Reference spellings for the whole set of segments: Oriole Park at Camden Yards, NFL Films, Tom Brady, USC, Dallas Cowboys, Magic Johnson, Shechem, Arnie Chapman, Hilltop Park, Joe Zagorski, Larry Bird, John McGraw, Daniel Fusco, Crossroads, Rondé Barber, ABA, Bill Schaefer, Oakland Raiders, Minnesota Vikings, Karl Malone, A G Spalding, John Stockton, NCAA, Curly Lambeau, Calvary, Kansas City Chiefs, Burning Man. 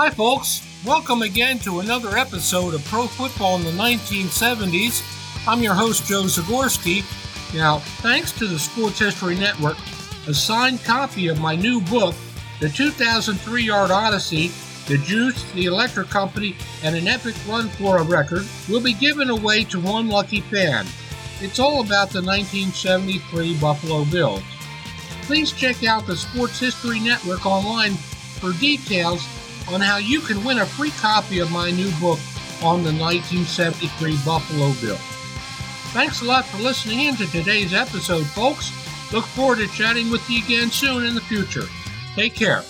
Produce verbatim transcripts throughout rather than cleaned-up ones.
Hi folks, welcome again to another episode of Pro Football in the nineteen seventies. I'm your host, Joe Zagorski. Now, thanks to the Sports History Network, a signed copy of my new book, The two thousand three Yard Odyssey, The Juice, The Electric Company, and An Epic Run for a Record will be given away to one lucky fan. It's all about the nineteen seventy-three Buffalo Bills. Please check out the Sports History Network online for details on how you can win a free copy of my new book on the nineteen seventy-three Buffalo Bills. Thanks a lot for listening in to today's episode, folks. Look forward to chatting with you again soon in the future. Take care.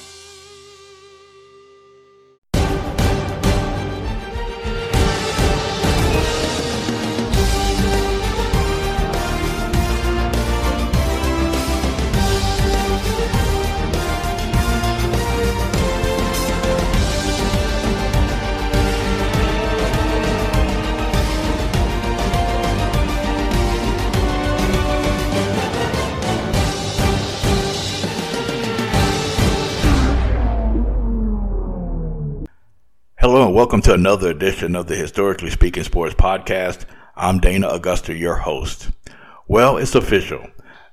Welcome to another edition of the Historically Speaking Sports Podcast. I'm Dana Augusta, your host. Well, it's official.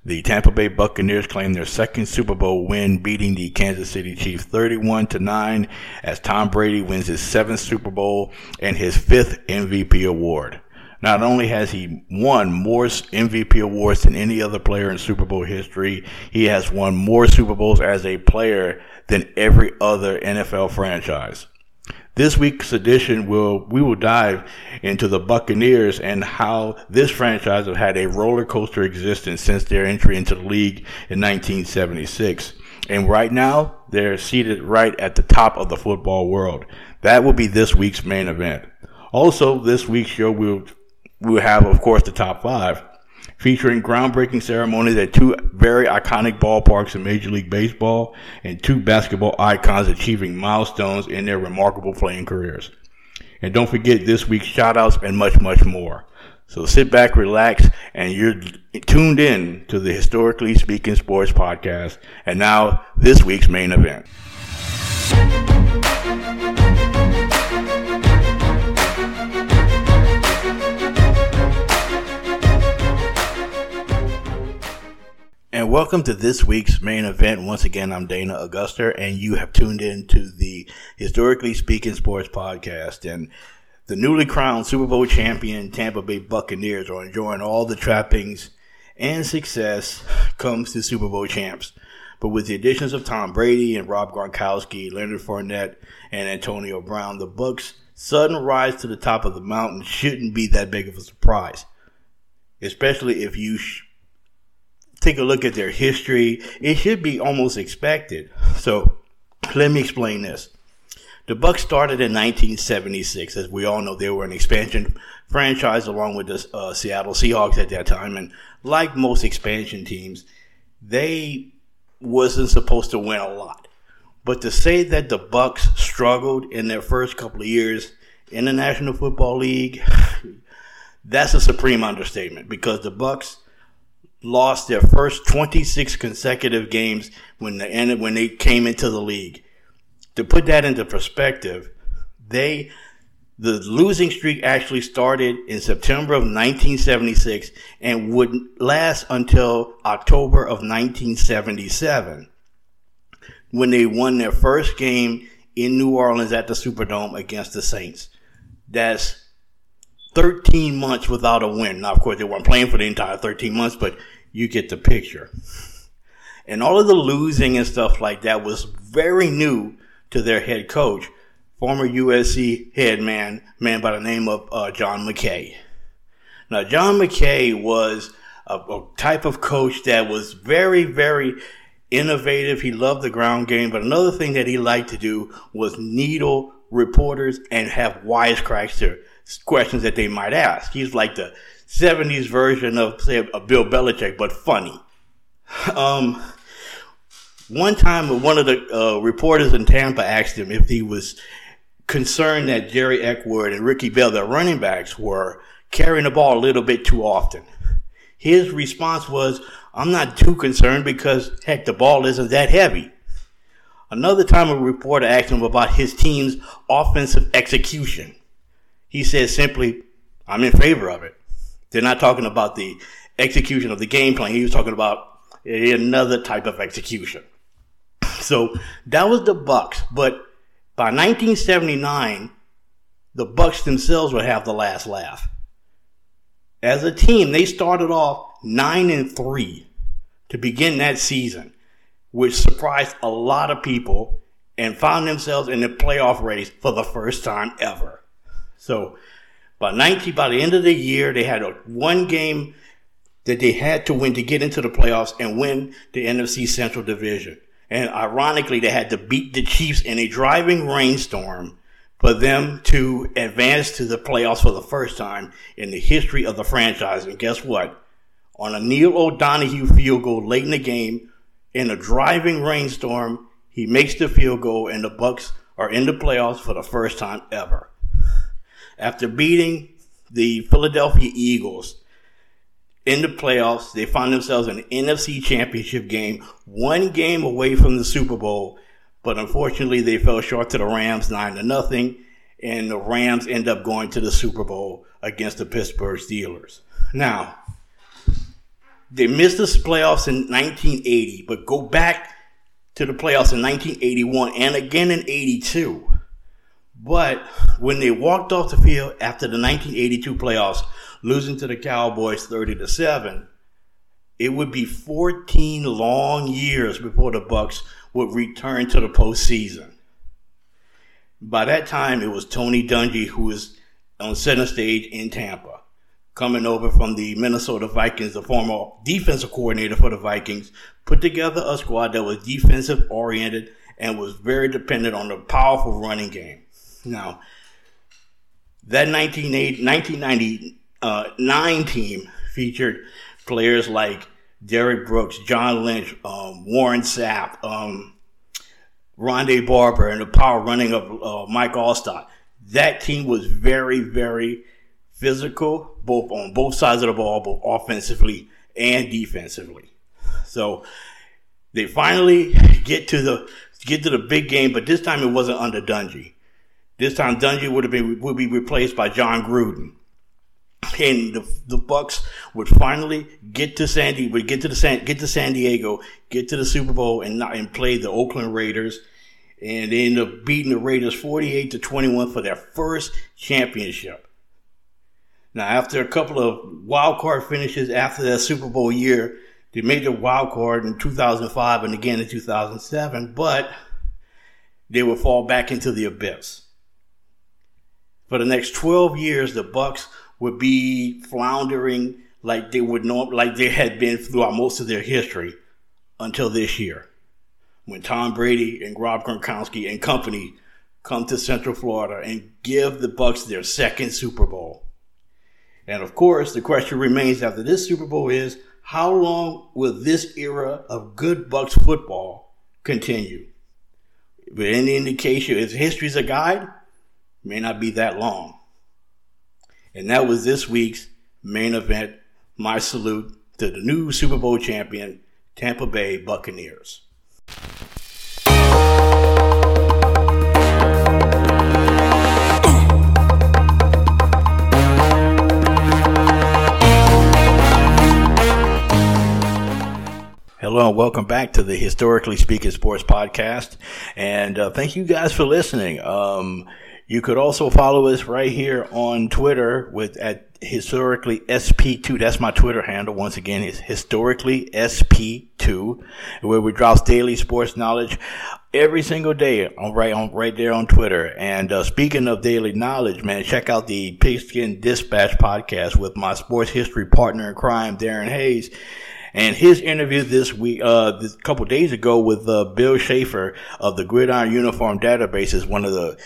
The Tampa Bay Buccaneers claimed their second Super Bowl win, beating the Kansas City Chiefs thirty-one to nine as Tom Brady wins his seventh Super Bowl and his fifth M V P award. Not only has he won more M V P awards than any other player in Super Bowl history, he has won more Super Bowls as a player than every other N F L franchise. This week's edition, will we will dive into the Buccaneers and how this franchise has had a roller coaster existence since their entry into the league in nineteen seventy-six. And right now, they're seated right at the top of the football world. That will be this week's main event. Also, this week's show, we'll, we'll have, of course, the top five, featuring groundbreaking ceremonies at two very iconic ballparks in Major League Baseball and two basketball icons achieving milestones in their remarkable playing careers. And don't forget this week's shout-outs and much, much more. So sit back, relax, and you're tuned in to the Historically Speaking Sports Podcast. And now, this week's main event. And welcome to this week's main event. Once again, I'm Dana Augusta, and you have tuned in to the Historically Speaking Sports Podcast. And the newly crowned Super Bowl champion Tampa Bay Buccaneers are enjoying all the trappings and success comes to Super Bowl champs. But with the additions of Tom Brady and Rob Gronkowski, Leonard Fournette, and Antonio Brown, the Bucs' sudden rise to the top of the mountain shouldn't be that big of a surprise, especially if you... Sh- Take a look at their history. It should be almost expected. So let me explain this. The Bucs started in nineteen seventy-six. As we all know, they were an expansion franchise along with the uh, Seattle Seahawks at that time. And like most expansion teams, they wasn't supposed to win a lot. But to say that the Bucs struggled in their first couple of years in the National Football League, that's a supreme understatement, because the Bucs lost their first twenty-six consecutive games when they ended, when they came into the league. To put that into perspective, they the losing streak actually started in September of nineteen seventy-six and would last until October of nineteen seventy-seven, when they won their first game in New Orleans at the Superdome against the Saints. That's thirteen months without a win. Now, of course, they weren't playing for the entire thirteen months, but you get the picture. And all of the losing and stuff like that was very new to their head coach, former U S C head man, man by the name of uh, John McKay. Now, John McKay was a, a type of coach that was very, very innovative. He loved the ground game, but another thing that he liked to do was needle reporters and have wisecracks to questions that they might ask. He's like the seventies version of, say, of Bill Belichick, but funny. Um, one time, one of the uh, reporters in Tampa asked him if he was concerned that Jerry Eckwood and Ricky Bell, their running backs, were carrying the ball a little bit too often. His response was, "I'm not too concerned because, heck, the ball isn't that heavy." Another time a reporter asked him about his team's offensive execution. He said simply, I'm in favor of it. They're not talking about the execution of the game plan. He was talking about another type of execution. So that was the Bucs. But by nineteen seventy-nine, the Bucs themselves would have the last laugh. As a team, they started off nine and three to begin that season, which surprised a lot of people and found themselves in the playoff race for the first time ever. So by nineteen, by the end of the year, they had a one game that they had to win to get into the playoffs and win the N F C Central Division. And ironically, they had to beat the Chiefs in a driving rainstorm for them to advance to the playoffs for the first time in the history of the franchise. And guess what? On a Neil O'Donoghue field goal late in the game, in a driving rainstorm, he makes the field goal, and the Bucs are in the playoffs for the first time ever. After beating the Philadelphia Eagles in the playoffs, they find themselves in the N F C Championship game, one game away from the Super Bowl. But unfortunately, they fell short to the Rams nine to nothing, and the Rams end up going to the Super Bowl against the Pittsburgh Steelers. Now, they missed the playoffs in nineteen eighty, but go back to the playoffs in nineteen eighty-one and again in eighty-two. But when they walked off the field after the nineteen eighty-two playoffs, losing to the Cowboys thirty to seven, it would be fourteen long years before the Bucs would return to the postseason. By that time, it was Tony Dungy who was on center stage in Tampa, coming over from the Minnesota Vikings, the former defensive coordinator for the Vikings, put together a squad that was defensive-oriented and was very dependent on the powerful running game. Now, that nineteen ninety-nine uh, team featured players like Derek Brooks, John Lynch, um, Warren Sapp, um, Rondé Barber, and the power running of uh, Mike Allstott. That team was very, very physical, both on both sides of the ball, both offensively and defensively. So they finally get to the get to the big game, but this time it wasn't under Dungy. This time, Dungy would have been would be replaced by John Gruden, and the the Bucs would finally get to Sandy would get to the San, get to San Diego, get to the Super Bowl, and not, and play the Oakland Raiders, and they end up beating the Raiders forty-eight to twenty-one for their first championship. Now, after a couple of wild card finishes after that Super Bowl year, they made the wild card in two thousand five and again in two thousand seven, but they would fall back into the abyss. For the next twelve years, the Bucs would be floundering like they would norm- like they had been throughout most of their history until this year, when Tom Brady and Rob Gronkowski and company come to Central Florida and give the Bucs their second Super Bowl. And of course, the question remains after this Super Bowl is, how long will this era of good Bucs football continue? With any indication, if history's a guide, may not be that long. And that was this week's main event. My salute to the new Super Bowl champion, Tampa Bay Buccaneers. Hello and welcome back to the Historically Speaking Sports Podcast. And uh, thank you guys for listening. Um, You could also follow us right here on Twitter with at historically S P two. That's my Twitter handle. Once again, it's historically S P two, where we drop daily sports knowledge every single day on right on right there on Twitter. And uh, speaking of daily knowledge, man, check out the Pigskin Dispatch podcast with my sports history partner in crime, Darren Hayes. And his interview this week, uh, this couple days ago with uh, Bill Schaefer of the Gridiron Uniform Database is one of the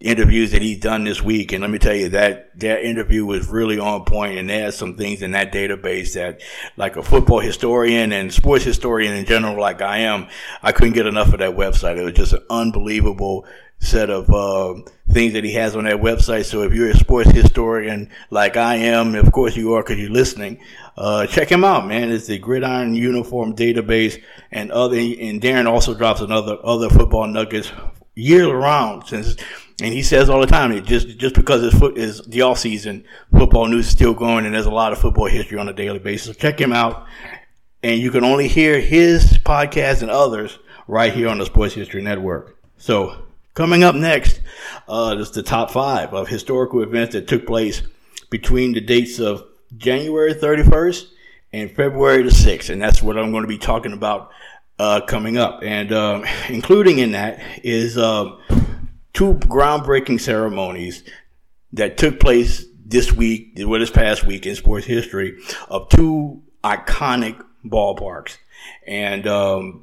interviews that he's done this week, and let me tell you that that interview was really on point, and there's some things in that database that, like a football historian and sports historian in general like I am, I couldn't get enough of that website. It was just an unbelievable set of uh, things that he has on that website. So if you're a sports historian like I am, of course you are because you're listening, uh, check him out, man. It's the Gridiron Uniform Database, and other, and Darren also drops another other football nuggets year round, since, and he says all the time, it just just because his foot is the off season, football news is still going, and there's a lot of football history on a daily basis. So check him out, and you can only hear his podcast and others right here on the Sports History Network. So coming up next, uh, is the top five of historical events that took place between the dates of January thirty-first and February the sixth. And that's what I'm going to be talking about, uh, coming up. And, um, including in that is, uh, two groundbreaking ceremonies that took place this week, well, this past week in sports history, of two iconic ballparks. And, um,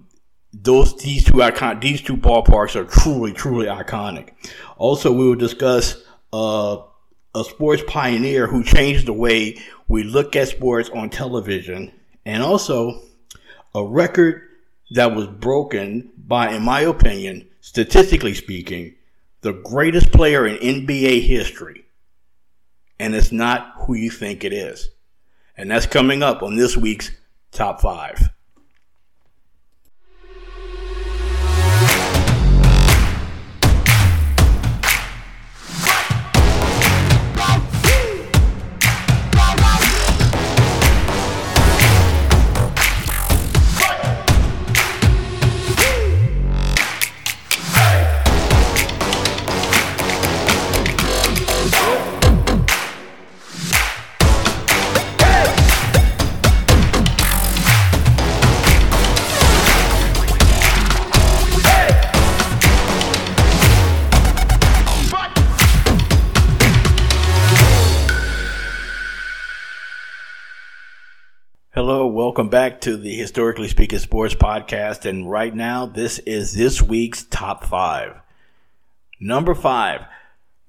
Those these two icon these two ballparks are truly truly iconic. Also, we will discuss uh, a sports pioneer who changed the way we look at sports on television, and also a record that was broken by, in my opinion, statistically speaking, the greatest player in N B A history, and it's not who you think it is. And that's coming up on this week's Top Five. Welcome back to the Historically Speaking Sports Podcast, and right now this is this week's Top five. Number five,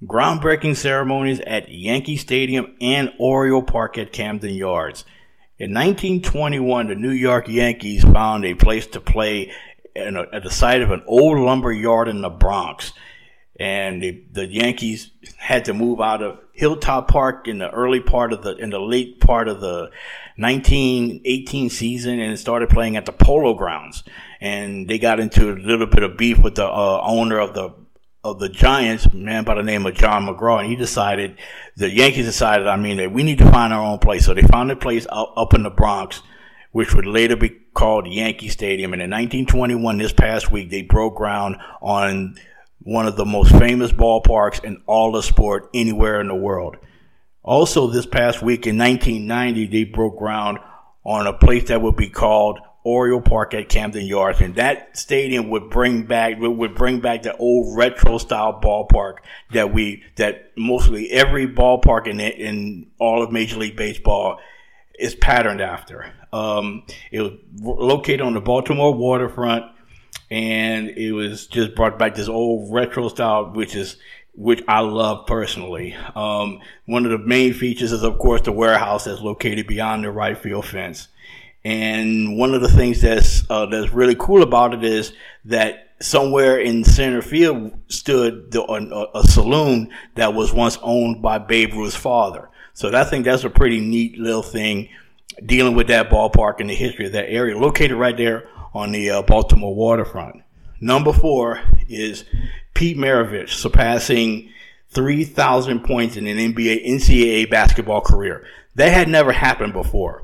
groundbreaking ceremonies at Yankee Stadium and Oriole Park at Camden Yards. In nineteen twenty-one, the New York Yankees found a place to play in a, at the site of an old lumber yard in the Bronx. And the, the Yankees had to move out of Hilltop Park in the early part of the, in the late part of the nineteen eighteen season, and started playing at the Polo Grounds. And they got into a little bit of beef with the uh, owner of the, of the Giants, a man by the name of John McGraw. And he decided, the Yankees decided, I mean, that we need to find our own place. So they found a place up, up in the Bronx, which would later be called Yankee Stadium. And in nineteen twenty-one, this past week, they broke ground on one of the most famous ballparks in all of sport anywhere in the world. Also, this past week in nineteen ninety, they broke ground on a place that would be called Oriole Park at Camden Yards, and that stadium would bring back would bring back the old retro style ballpark that we that mostly every ballpark in in all of Major League Baseball is patterned after. Um, it was located on the Baltimore waterfront. And it was just brought back this old retro style, which is, which I love personally. Um, one of the main features is, of course, the warehouse that's located beyond the right field fence. And one of the things that's, uh, that's really cool about it is that somewhere in center field stood the, a, a saloon that was once owned by Babe Ruth's father. So I think that's a pretty neat little thing dealing with that ballpark and the history of that area located right there on the uh, Baltimore waterfront. Number four is Pete Maravich surpassing three thousand points in an N B A N C A A basketball career. That had never happened before.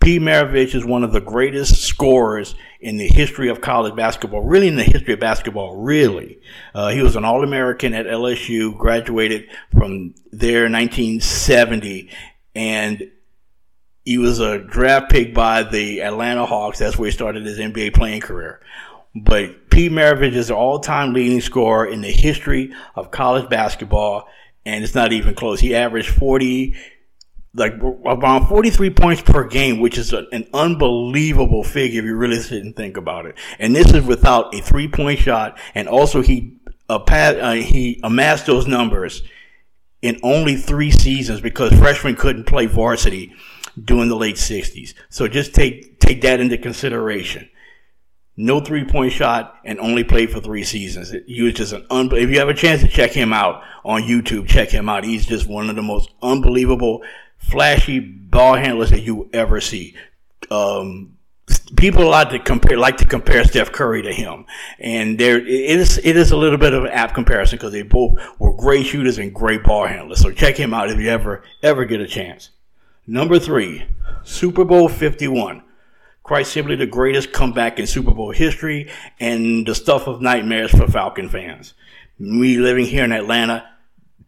Pete Maravich is one of the greatest scorers in the history of college basketball, really in the history of basketball, really. Uh, he was an All-American at L S U, graduated from there in nineteen seventy, and he was a draft pick by the Atlanta Hawks. That's where he started his N B A playing career. But Pete Maravich is the all-time leading scorer in the history of college basketball, and it's not even close. He averaged forty, like around forty-three points per game, which is a, an unbelievable figure if you really sit and think about it. And this is without a three-point shot, and also he a pass, uh, he amassed those numbers in only three seasons because freshmen couldn't play varsity during the late sixties. So just take take that into consideration. No three-point shot and only played for three seasons. He was just an un- if you have a chance to check him out on YouTube, check him out. He's just one of the most unbelievable, flashy ball handlers that you ever see. Um, people like to compare like to compare Steph Curry to him, and there it is. It is a little bit of an apt comparison because they both were great shooters and great ball handlers. So check him out if you ever ever get a chance. Number three, Super Bowl fifty-one. Quite simply the greatest comeback in Super Bowl history and the stuff of nightmares for Falcon fans. Me living here in Atlanta,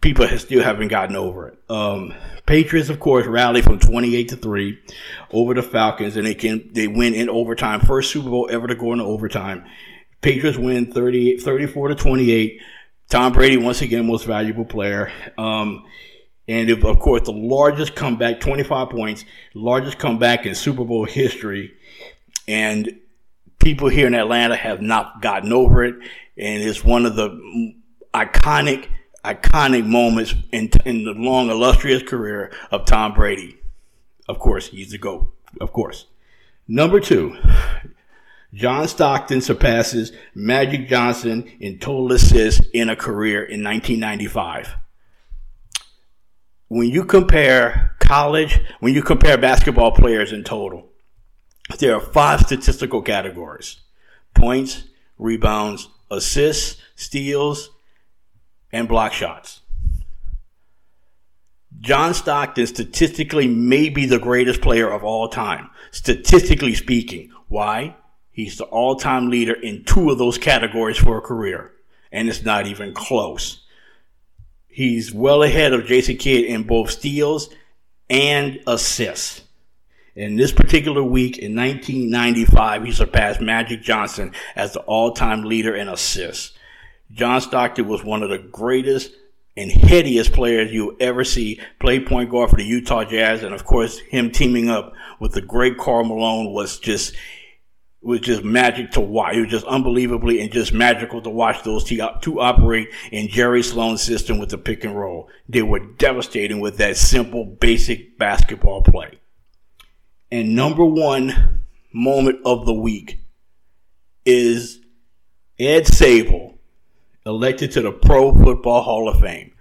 people still haven't gotten over it. Um, Patriots, of course, rallied from twenty-eight to three over the Falcons, and they can they win in overtime. First Super Bowl ever to go into overtime. Patriots win thirty-four to twenty-eight. Tom Brady, once again, most valuable player. Um And, of course, the largest comeback, twenty-five points, largest comeback in Super Bowl history. And people here in Atlanta have not gotten over it. And it's one of the iconic, iconic moments in, in the long, illustrious career of Tom Brady. Of course, he's the GOAT. Of course. Number two, John Stockton surpasses Magic Johnson in total assists in a career in nineteen ninety-five. When you compare college, when you compare basketball players in total, there are five statistical categories: points, rebounds, assists, steals, and block shots. John Stockton statistically may be the greatest player of all time, statistically speaking. Why? He's the all-time leader in two of those categories for a career, and it's not even close. He's well ahead of Jason Kidd in both steals and assists. In this particular week, in nineteen ninety-five, he surpassed Magic Johnson as the all-time leader in assists. John Stockton was one of the greatest and headiest players you'll ever see, play point guard for the Utah Jazz, and of course, him teaming up with the great Karl Malone was just was just magic to watch. It was just unbelievably and just magical to watch those two operate in Jerry Sloan's system with the pick and roll. They were devastating with that simple, basic basketball play. And number one moment of the week is Ed Sabel, elected to the Pro Football Hall of Fame.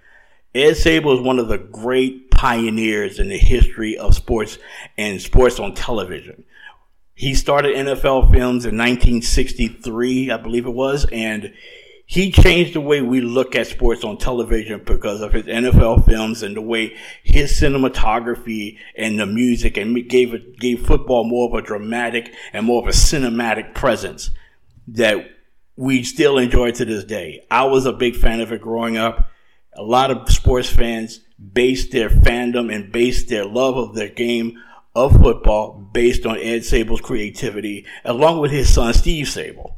Ed Sabel is one of the great pioneers in the history of sports and sports on television. He started N F L Films in nineteen sixty-three, I believe it was, and he changed the way we look at sports on television because of his N F L Films and the way his cinematography and the music and gave it, gave football more of a dramatic and more of a cinematic presence that we still enjoy to this day. I was a big fan of it growing up. A lot of sports fans based their fandom and based their love of their game of football based on Ed Sabel's creativity, along with his son Steve Sabel.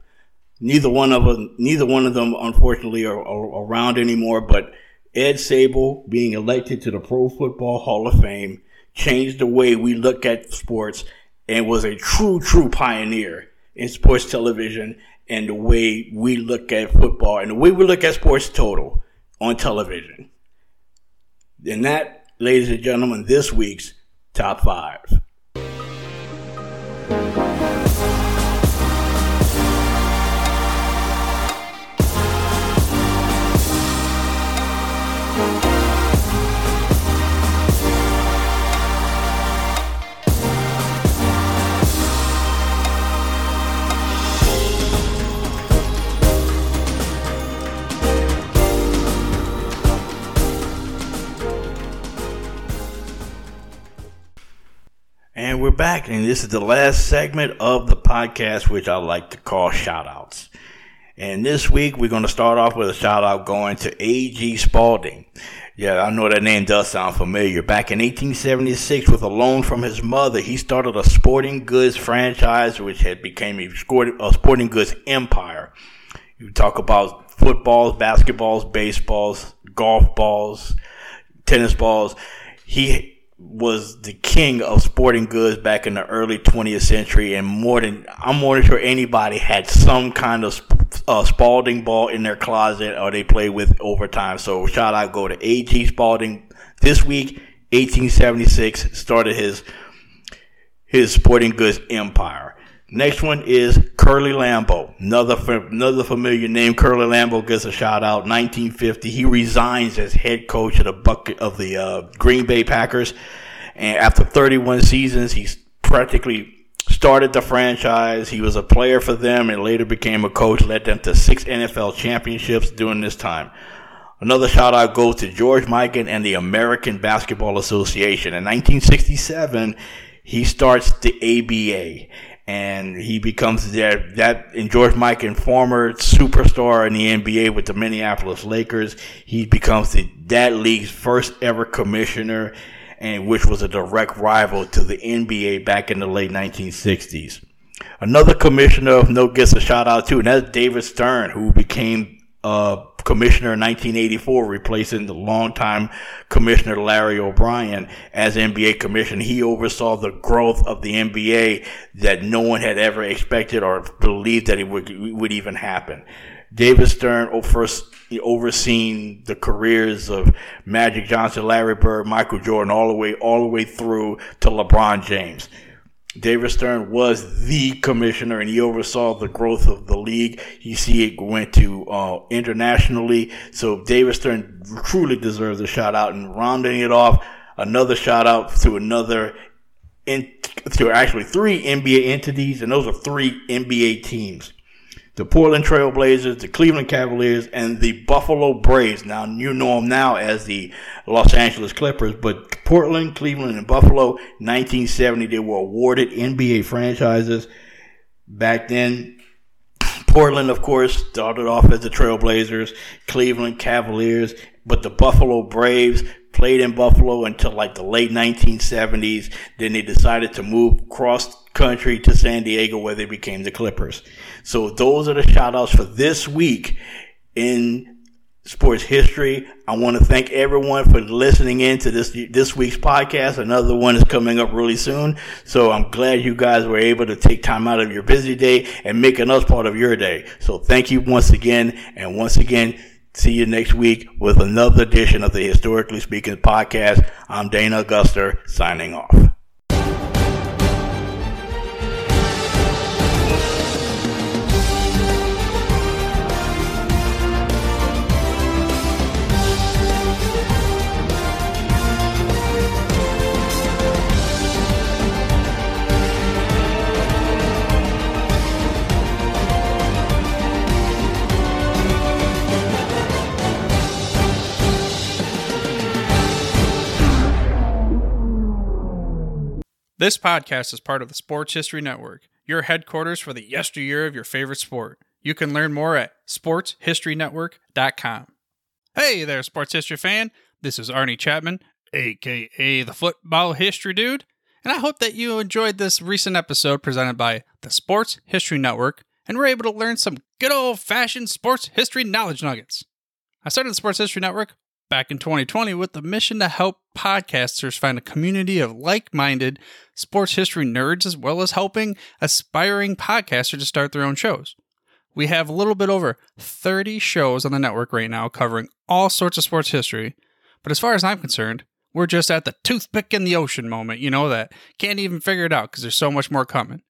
Neither one of them, neither one of them, unfortunately, are, are around anymore. But Ed Sabel being elected to the Pro Football Hall of Fame changed the way we look at sports and was a true, true pioneer in sports television and the way we look at football and the way we look at sports total on television. And that, ladies and gentlemen, this week's Top Five. And we're back, and this is the last segment of the podcast, which I like to call shout-outs. And this week, we're going to start off with a shout-out going to A G Spalding. Yeah, I know that name does sound familiar. Back in eighteen seventy-six, with a loan from his mother, he started a sporting goods franchise, which had became a sporting goods empire. You talk about footballs, basketballs, baseballs, golf balls, tennis balls. He was the king of sporting goods back in the early twentieth century, and more than I'm more than sure anybody had some kind of uh, Spalding ball in their closet, or they play with overtime. So shout out go to A G Spalding this week. eighteen seventy-six started his his sporting goods empire. Next one is Curly Lambeau. Another another familiar name. Curly Lambeau gets a shout out. nineteen fifty, he resigns as head coach of the bucket of the uh, Green Bay Packers, and after thirty-one seasons, he's practically started the franchise. He was a player for them and later became a coach, led them to six N F L championships during this time. Another shout out goes to George Mikan and the American Basketball Association. In nineteen sixty-seven, he starts the A B A. And he becomes their, that, and George Mikan, former superstar in the N B A with the Minneapolis Lakers, he becomes the, that league's first ever commissioner, and which was a direct rival to the N B A back in the late nineteen sixties. Another commissioner of note gets a shout out too, and that's David Stern, who became uh, commissioner in nineteen eighty-four, replacing the longtime commissioner Larry O'Brien as N B A commissioner. He oversaw the growth of the N B A that no one had ever expected or believed that it would, would even happen. David Stern first overseen the careers of Magic Johnson, Larry Bird, Michael Jordan, all the way, all the way through to LeBron James. David Stern was the commissioner, and he oversaw the growth of the league. You see it went to uh, internationally. So David Stern truly deserves a shout out. And rounding it off, another shout out to another, in, to actually three N B A entities, and those are three N B A teams. The Portland Trail Blazers, the Cleveland Cavaliers, and the Buffalo Braves. Now, you know them now as the Los Angeles Clippers, but Portland, Cleveland, and Buffalo, nineteen seventy, they were awarded N B A franchises. Back then, Portland, of course, started off as the Trail Blazers, Cleveland Cavaliers, but the Buffalo Braves played in Buffalo until like the late nineteen seventies. Then they decided to move across country to San Diego, where they became the Clippers. So those are the shout outs for this week in sports history. I want to thank everyone for listening in to this this week's podcast. Another one is coming up really soon, so I'm glad you guys were able to take time out of your busy day and making us part of your day. So thank you once again, and once again, see you next week with another edition of the Historically Speaking podcast. I'm Dana Augusta, signing off. This podcast is part of the Sports History Network, your headquarters for the yesteryear of your favorite sport. You can learn more at sports history network dot com. Hey there, sports history fan. This is Arnie Chapman, a k a the Football History Dude, and I hope that you enjoyed this recent episode presented by the Sports History Network and were able to learn some good old-fashioned sports history knowledge nuggets. I started the Sports History Network back in twenty twenty with the mission to help podcasters find a community of like-minded sports history nerds, as well as helping aspiring podcasters to start their own shows. We have a little bit over thirty shows on the network right now covering all sorts of sports history, but as far as I'm concerned, we're just at the toothpick in the ocean moment, you know, that can't even figure it out because there's so much more coming.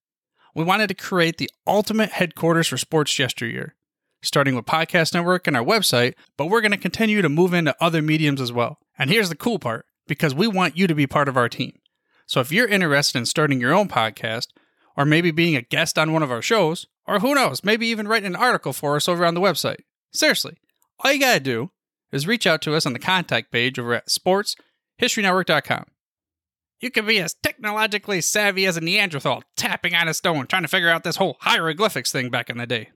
We wanted to create the ultimate headquarters for sports yesteryear, starting with Podcast Network and our website, but we're going to continue to move into other mediums as well. And here's the cool part, because we want you to be part of our team. So if you're interested in starting your own podcast, or maybe being a guest on one of our shows, or who knows, maybe even writing an article for us over on the website. Seriously, all you got to do is reach out to us on the contact page over at sports history network dot com. You can be as technologically savvy as a Neanderthal tapping on a stone trying to figure out this whole hieroglyphics thing back in the day.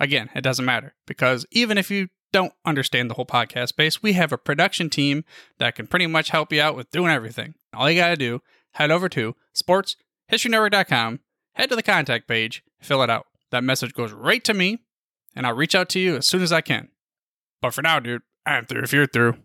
Again, it doesn't matter, because even if you don't understand the whole podcast space, we have a production team that can pretty much help you out with doing everything. All you got to do, head over to sports history network dot com, head to the contact page, fill it out. That message goes right to me, and I'll reach out to you as soon as I can. But for now, dude, I'm through if you're through.